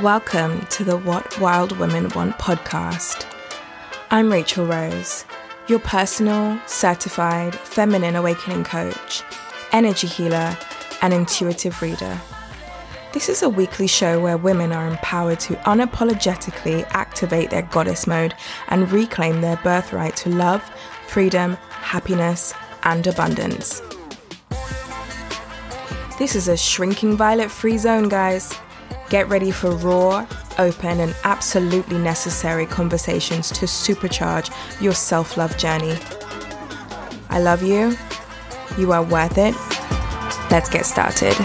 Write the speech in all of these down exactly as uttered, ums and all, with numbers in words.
Welcome to the What Wild Women Want podcast. I'm Rachel Rose, your personal, certified, feminine awakening coach, energy healer, and intuitive reader. This is a weekly show where women are empowered to unapologetically activate their goddess mode and reclaim their birthright to love, freedom, happiness, and abundance. This is a shrinking violet-free zone, guys. Get ready for raw, open, and absolutely necessary conversations to supercharge your self-love journey. I love you. You are worth it. Let's get started.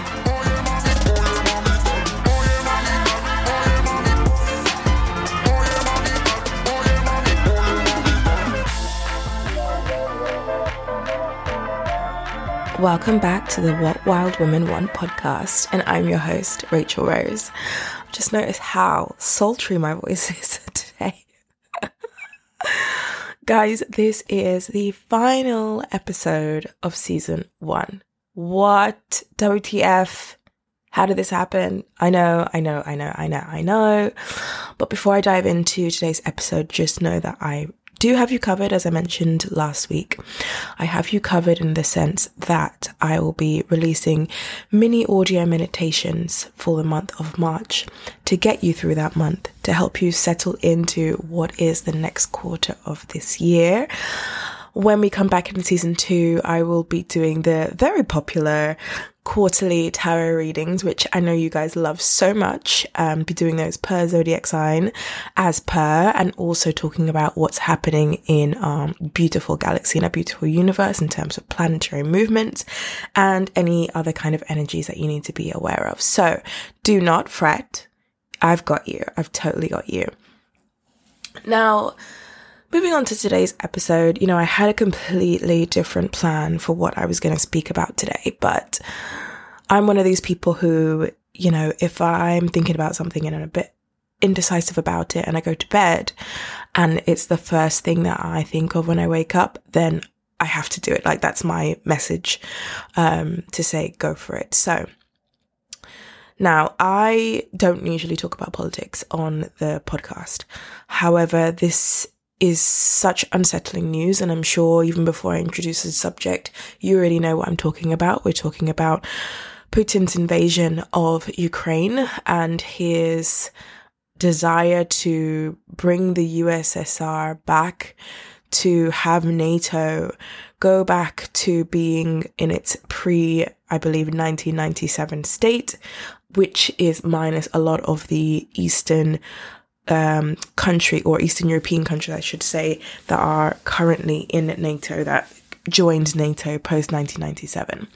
Welcome back to the What Wild Women Want podcast, and I'm your host, Rachel Rose. I've just noticed how sultry my voice is today. Guys, this is the final episode of Season one. What? W T F? How did this happen? I know, I know, I know, I know, I know. But before I dive into today's episode, just know that I do have you covered. As I mentioned last week, I have you covered in the sense that I will be releasing mini audio meditations for the month of March to get you through that month, to help you settle into what is the next quarter of this year. When we come back in season two, I will be doing the very popular quarterly tarot readings, which I know you guys love so much. Um, be doing those per zodiac sign as per, and also talking about what's happening in our beautiful galaxy and our beautiful universe in terms of planetary movements and any other kind of energies that you need to be aware of. So do not fret. I've got you. I've totally got you. Now, moving on to today's episode, you know, I had a completely different plan for what I was going to speak about today, but I'm one of these people who, you know, if I'm thinking about something and I'm a bit indecisive about it and I go to bed and it's the first thing that I think of when I wake up, then I have to do it. Like, that's my message um, to say, go for it. So now, I don't usually talk about politics on the podcast. However, this is such unsettling news, and I'm sure even before I introduce the subject, you already know what I'm talking about. We're talking about Putin's invasion of Ukraine and his desire to bring the U S S R back, to have NATO go back to being in its pre, I believe, nineteen ninety-seven state, which is minus a lot of the Eastern Um, country or Eastern European country, I should say, that are currently in NATO, that joined NATO post nineteen ninety-seven.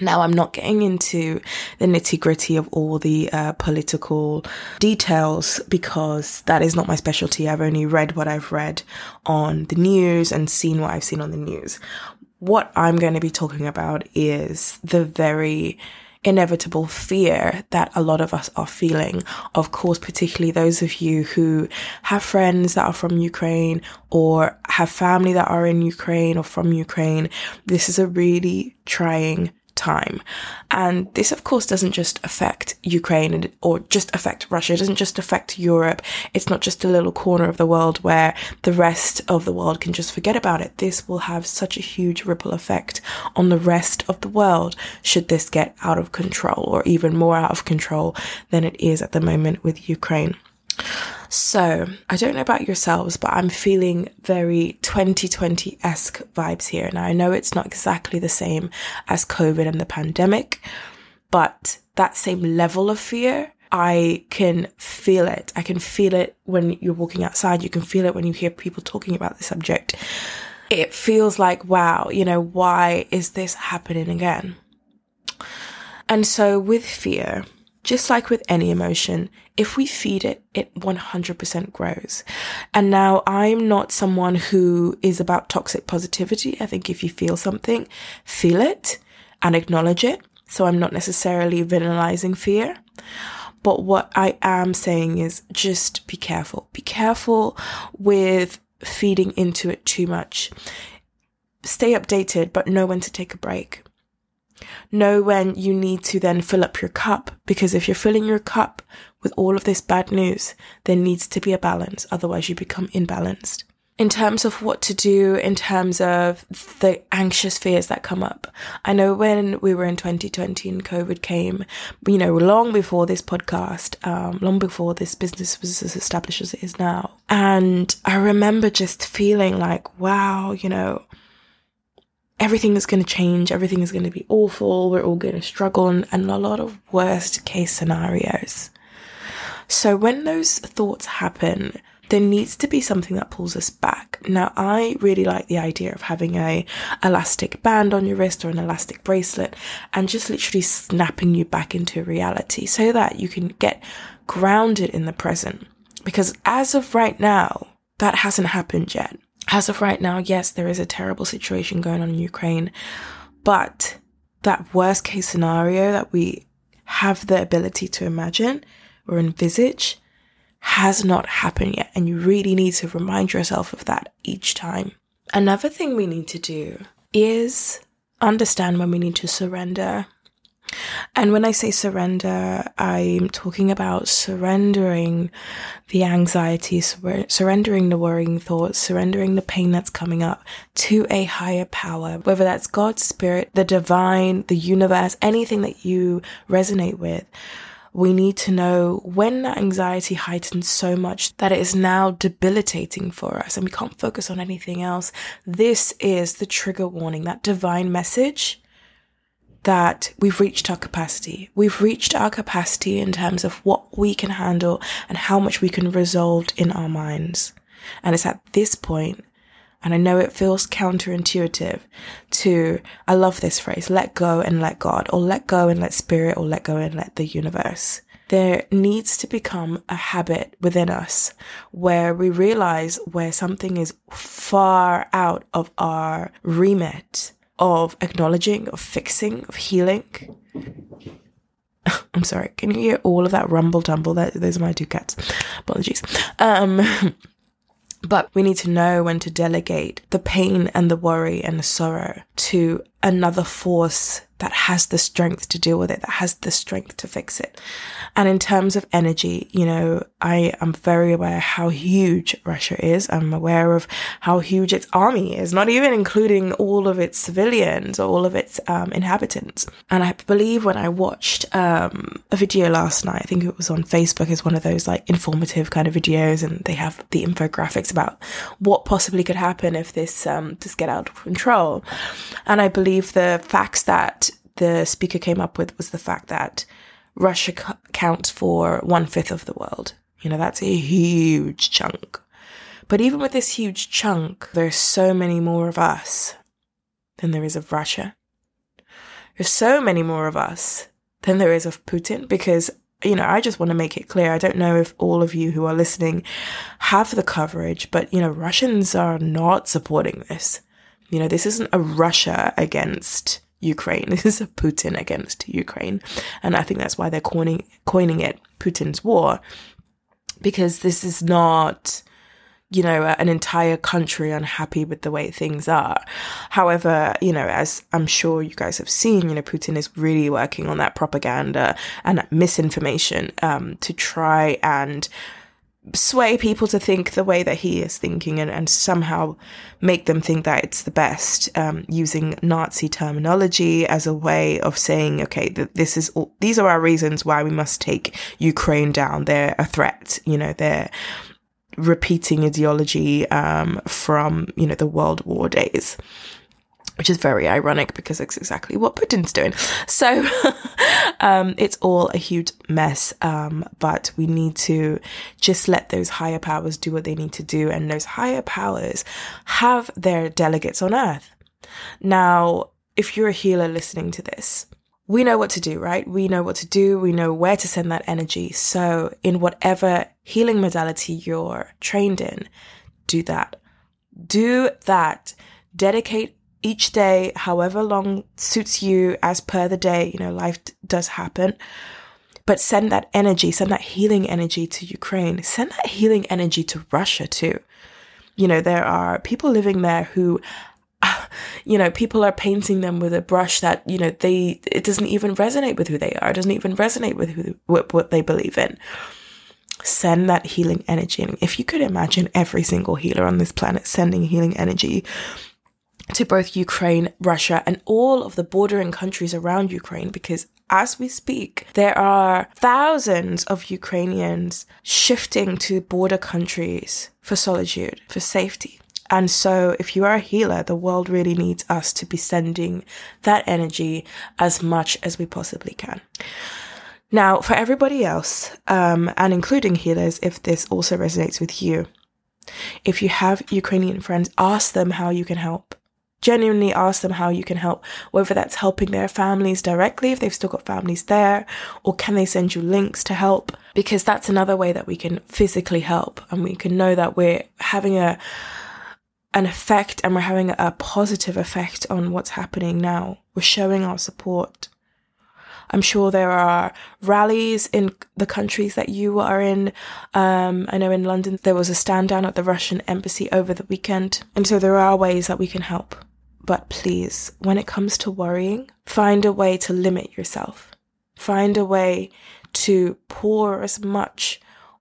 Now, I'm not getting into the nitty gritty of all the uh, political details because that is not my specialty. I've only read what I've read on the news and seen what I've seen on the news. What I'm going to be talking about is the very inevitable fear that a lot of us are feeling. Of course, particularly those of you who have friends that are from Ukraine or have family that are in Ukraine or from Ukraine, this is a really trying time. And this, of course, doesn't just affect Ukraine or just affect Russia. It doesn't just affect Europe. It's not just a little corner of the world where the rest of the world can just forget about it. This will have such a huge ripple effect on the rest of the world should this get out of control, or even more out of control than it is at the moment with Ukraine. So, I don't know about yourselves, but I'm feeling very twenty twenty-esque vibes here. Now, I know it's not exactly the same as COVID and the pandemic, but that same level of fear, I can feel it. I can feel it when you're walking outside. You can feel it when you hear people talking about the subject. It feels like, wow, you know, why is this happening again? And so with fear, just like with any emotion, if we feed it, it one hundred percent grows. And now, I'm not someone who is about toxic positivity. I think if you feel something, feel it and acknowledge it. So I'm not necessarily villainizing fear. But what I am saying is just be careful. Be careful with feeding into it too much. Stay updated, but know when to take a break. Know when you need to then fill up your cup, because if you're filling your cup with all of this bad news, there needs to be a balance, otherwise you become imbalanced. In terms of what to do, in terms of the anxious fears that come up, I know when we were in twenty twenty and COVID came, you know, long before this podcast, um, long before this business was as established as it is now. And I remember just feeling like, wow, you know, everything is going to change. Everything is going to be awful. We're all going to struggle, and, and a lot of worst case scenarios. So when those thoughts happen, there needs to be something that pulls us back. Now, I really like the idea of having a elastic band on your wrist or an elastic bracelet and just literally snapping you back into reality so that you can get grounded in the present. Because as of right now, that hasn't happened yet. As of right now, yes, there is a terrible situation going on in Ukraine, but that worst case scenario that we have the ability to imagine or envisage has not happened yet, and you really need to remind yourself of that each time. Another thing we need to do is understand when we need to surrender. And when I say surrender, I'm talking about surrendering the anxiety, sur- surrendering the worrying thoughts, surrendering the pain that's coming up to a higher power, whether that's God's spirit, the divine, the universe, anything that you resonate with. We need to know when that anxiety heightens so much that it is now debilitating for us and we can't focus on anything else. This is the trigger warning, that divine message that we've reached our capacity. We've reached our capacity in terms of what we can handle and how much we can resolve in our minds. And it's at this point, and I know it feels counterintuitive to, I love this phrase, let go and let God, or let go and let spirit, or let go and let the universe. There needs to become a habit within us where we realize where something is far out of our remit of acknowledging, of fixing, of healing. I'm sorry, can you hear all of that rumble tumble? That, those are my two cats. Apologies. Um... But we need to know when to delegate the pain and the worry and the sorrow to another force that has the strength to deal with it, that has the strength to fix it. And in terms of energy, you know, I am very aware how huge Russia is. I'm aware of how huge its army is, not even including all of its civilians or all of its um, inhabitants. And I believe when I watched um, a video last night, I think it was on Facebook, it's one of those like informative kind of videos, and they have the infographics about what possibly could happen if this um, just get out of control. And I believe the facts that the speaker came up with was the fact that Russia c- counts for one fifth of the world. You know, that's a huge chunk. But even with this huge chunk, there's so many more of us than there is of Russia. There's so many more of us than there is of Putin, because, you know, I just want to make it clear. I don't know if all of you who are listening have the coverage, but, you know, Russians are not supporting this. You know, this isn't a Russia against Ukraine. This is a Putin against Ukraine. And I think that's why they're coining, coining it Putin's War, because this is not, you know, an entire country unhappy with the way things are. However, you know, as I'm sure you guys have seen, you know, Putin is really working on that propaganda and that misinformation um, to try and sway people to think the way that he is thinking, and, and somehow make them think that it's the best, um, using Nazi terminology as a way of saying, okay, th- this is all, these are our reasons why we must take Ukraine down. They're a threat. You know, they're repeating ideology um, from, you know, the World War days, which is very ironic because it's exactly what Putin's doing. So um, it's all a huge mess, um, but we need to just let those higher powers do what they need to do. And those higher powers have their delegates on earth. Now, if you're a healer listening to this, we know what to do, right? We know what to do. We know where to send that energy. So in whatever healing modality you're trained in, do that. Do that. Dedicate each day, however long suits you as per the day. You know, life d- does happen. But send that energy, send that healing energy to Ukraine. Send that healing energy to Russia too. You know, there are people living there who uh, you know, people are painting them with a brush that, you know, they, it doesn't even resonate with who they are. It doesn't even resonate with who, what, what they believe in. Send that healing energy. And if you could imagine every single healer on this planet sending healing energy to both Ukraine, Russia, and all of the bordering countries around Ukraine, because as we speak, there are thousands of Ukrainians shifting to border countries for solitude, for safety. And so if you are a healer, the world really needs us to be sending that energy as much as we possibly can. Now, for everybody else, um, and including healers, if this also resonates with you, if you have Ukrainian friends, ask them how you can help. Genuinely ask them how you can help, whether that's helping their families directly, if they've still got families there, or can they send you links to help? Because that's another way that we can physically help, and we can know that we're having a an effect, and we're having a positive effect on what's happening now. We're showing our support. I'm sure there are rallies in the countries that you are in. Um, I know in London there was a stand down at the Russian embassy over the weekend. And so there are ways that we can help. But please, when it comes to worrying, find a way to limit yourself. Find a way to pour as much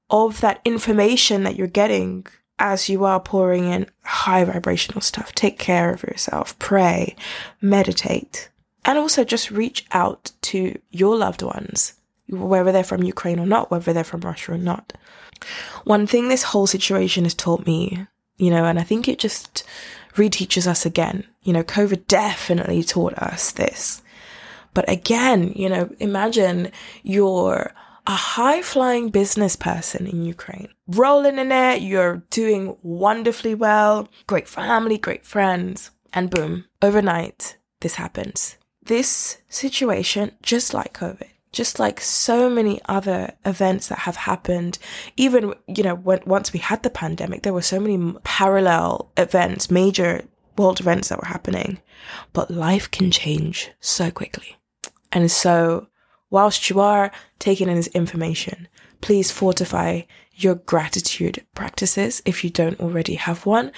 of that information that you're getting as you are pouring in high vibrational stuff. Take care of yourself. Pray. Meditate. And also just reach out to your loved ones, whether they're from Ukraine or not, whether they're from Russia or not. One thing this whole situation has taught me, you know, and I think it just reteaches us again. You know, COVID definitely taught us this. But again, you know, imagine you're a high-flying business person in Ukraine, rolling in it, you're doing wonderfully well, great family, great friends, and boom, overnight, this happens. This situation, just like COVID, just like so many other events that have happened, even, you know, when, once we had the pandemic, there were so many parallel events, major world events that were happening. But life can change so quickly. And so whilst you are taking in this information, please fortify your gratitude practices. If you don't already have one,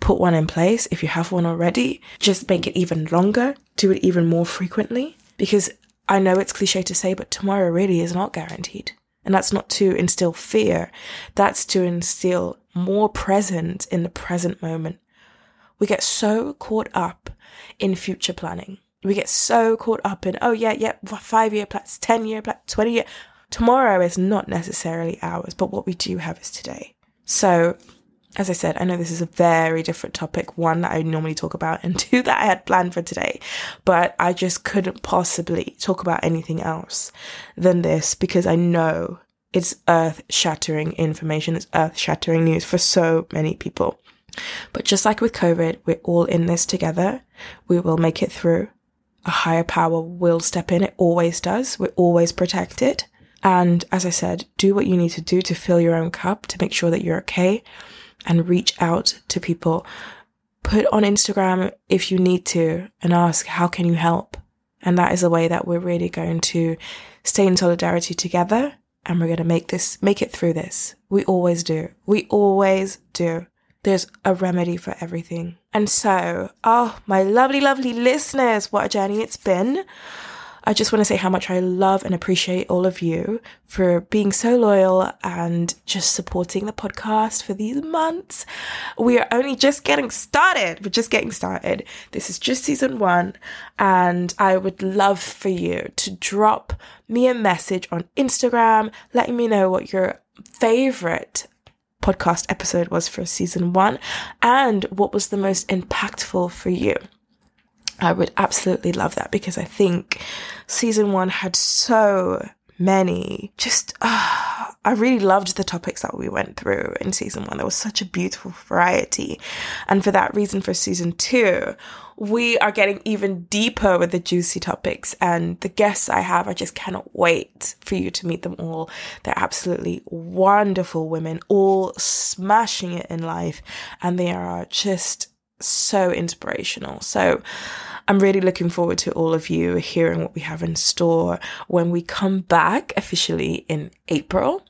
put one in place. If you have one already, just make it even longer. Do it even more frequently, because I know it's cliche to say, but tomorrow really is not guaranteed. And that's not to instill fear. That's to instill more presence in the present moment. We get so caught up in future planning. We get so caught up in, oh yeah, yeah, five-year plans, ten-year plans, twenty-year. Tomorrow is not necessarily ours, but what we do have is today. So, as I said, I know this is a very different topic, one that I normally talk about and two that I had planned for today, but I just couldn't possibly talk about anything else than this, because I know it's earth-shattering information, it's earth-shattering news for so many people. But just like with COVID, we're all in this together. We will make it through. A higher power will step in. It always does. We're always protected. And as I said, do what you need to do to fill your own cup, to make sure that you're okay, and reach out to people. Put on Instagram if you need to and ask, how can you help? And that is a way that we're really going to stay in solidarity together, and we're going to make this, make it through this. We always do. We always do. There's a remedy for everything. And so, oh, my lovely, lovely listeners, what a journey it's been. I just want to say how much I love and appreciate all of you for being so loyal and just supporting the podcast for these months. We are only just getting started. We're just getting started. This is just season one. And I would love for you to drop me a message on Instagram, letting me know what your favorite podcast episode was for season one and what was the most impactful for you. I would absolutely love that, because I think season one had so many just, uh, I really loved the topics that we went through in season one. There was such a beautiful variety. And for that reason, for season two, we are getting even deeper with the juicy topics, and the guests I have, I just cannot wait for you to meet them all. They're absolutely wonderful women, all smashing it in life. And they are just so inspirational. So I'm really looking forward to all of you hearing what we have in store when we come back officially in April.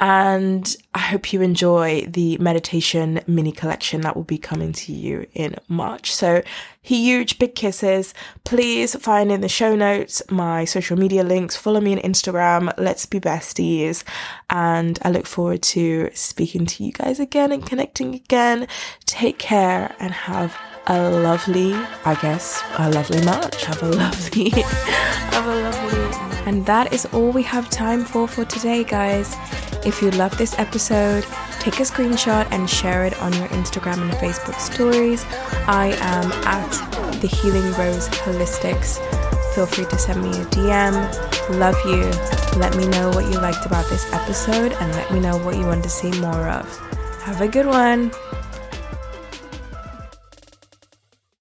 And I hope you enjoy the meditation mini collection that will be coming to you in March. So huge, big kisses. Please find in the show notes my social media links. Follow me on Instagram. Let's be besties. And I look forward to speaking to you guys again and connecting again. Take care and have a lovely, I guess, a lovely March. Have a lovely, have a lovely. And that is all we have time for for today, guys. If you love this episode, take a screenshot and share it on your Instagram and Facebook stories. I am at the Healing Rose Holistics. Feel free to send me a D M. Love you. Let me know what you liked about this episode and let me know what you want to see more of. Have a good one.